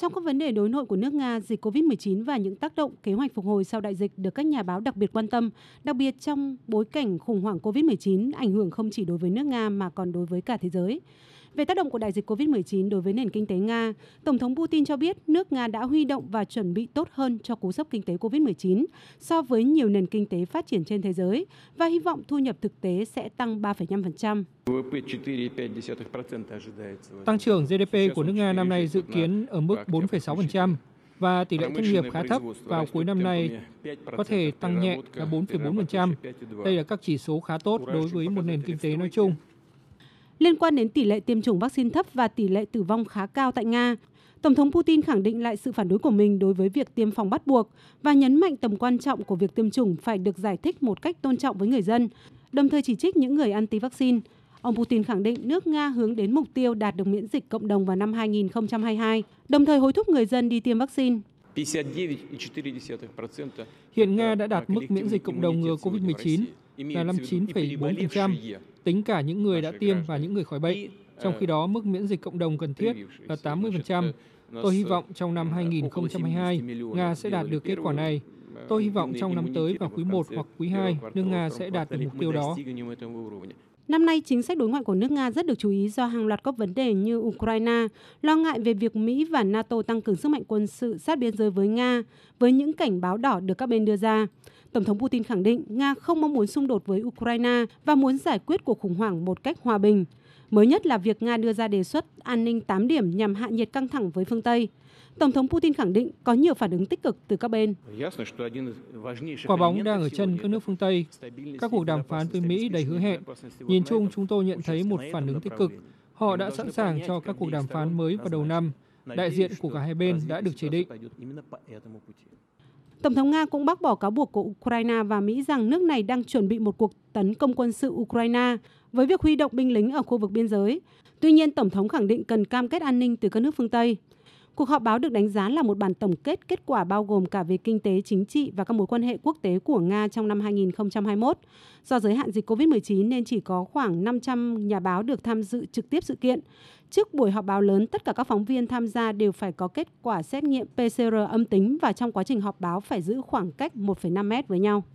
Trong các vấn đề đối nội của nước Nga, dịch COVID-19 và những tác động kế hoạch phục hồi sau đại dịch được các nhà báo đặc biệt quan tâm, đặc biệt trong bối cảnh khủng hoảng COVID-19 ảnh hưởng không chỉ đối với nước Nga mà còn đối với cả thế giới. Về tác động của đại dịch COVID-19 đối với nền kinh tế Nga, Tổng thống Putin cho biết nước Nga đã huy động và chuẩn bị tốt hơn cho cú sốc kinh tế COVID-19 so với nhiều nền kinh tế phát triển trên thế giới và hy vọng thu nhập thực tế sẽ tăng 3,5%. Tăng trưởng GDP của nước Nga năm nay dự kiến ở mức 4,6% và tỷ lệ thất nghiệp khá thấp vào cuối năm nay có thể tăng nhẹ là 4,4%. Đây là các chỉ số khá tốt đối với một nền kinh tế nói chung. Liên quan đến tỷ lệ tiêm chủng vaccine thấp và tỷ lệ tử vong khá cao tại Nga, Tổng thống Putin khẳng định lại sự phản đối của mình đối với việc tiêm phòng bắt buộc và nhấn mạnh tầm quan trọng của việc tiêm chủng phải được giải thích một cách tôn trọng với người dân, đồng thời chỉ trích những người anti-vaccine. Ông Putin khẳng định nước Nga hướng đến mục tiêu đạt được miễn dịch cộng đồng vào năm 2022, đồng thời hối thúc người dân đi tiêm vaccine. Hiện Nga đã đạt mức miễn dịch cộng đồng ngừa COVID-19 là 59,4%, tính cả những người đã tiêm và những người khỏi bệnh. Trong khi đó, mức miễn dịch cộng đồng cần thiết là 80%. Tôi hy vọng trong năm 2022, Nga sẽ đạt được kết quả này. Tôi hy vọng trong năm tới vào quý 1 hoặc quý 2, nước Nga sẽ đạt được mục tiêu đó. Năm nay, chính sách đối ngoại của nước Nga rất được chú ý do hàng loạt các vấn đề như Ukraine, lo ngại về việc Mỹ và NATO tăng cường sức mạnh quân sự sát biên giới với Nga, với những cảnh báo đỏ được các bên đưa ra. Tổng thống Putin khẳng định Nga không mong muốn xung đột với Ukraine và muốn giải quyết cuộc khủng hoảng một cách hòa bình. Mới nhất là việc Nga đưa ra đề xuất an ninh 8 điểm nhằm hạ nhiệt căng thẳng với phương Tây. Tổng thống Putin khẳng định có nhiều phản ứng tích cực từ các bên. Quả bóng đang ở chân các nước phương Tây. Các cuộc đàm phán với Mỹ đầy hứa hẹn. Nhìn chung, chúng tôi nhận thấy một phản ứng tích cực. Họ đã sẵn sàng cho các cuộc đàm phán mới vào đầu năm. Đại diện của cả hai bên đã được chỉ định. Tổng thống Nga cũng bác bỏ cáo buộc của Ukraine và Mỹ rằng nước này đang chuẩn bị một cuộc tấn công quân sự Ukraine với việc huy động binh lính ở khu vực biên giới. Tuy nhiên, Tổng thống khẳng định cần cam kết an ninh từ các nước phương Tây. Cuộc họp báo được đánh giá là một bản tổng kết kết quả bao gồm cả về kinh tế, chính trị và các mối quan hệ quốc tế của Nga trong năm 2021. Do giới hạn dịch COVID-19 nên chỉ có khoảng 500 nhà báo được tham dự trực tiếp sự kiện. Trước buổi họp báo lớn, tất cả các phóng viên tham gia đều phải có kết quả xét nghiệm PCR âm tính và trong quá trình họp báo phải giữ khoảng cách 1,5 mét với nhau.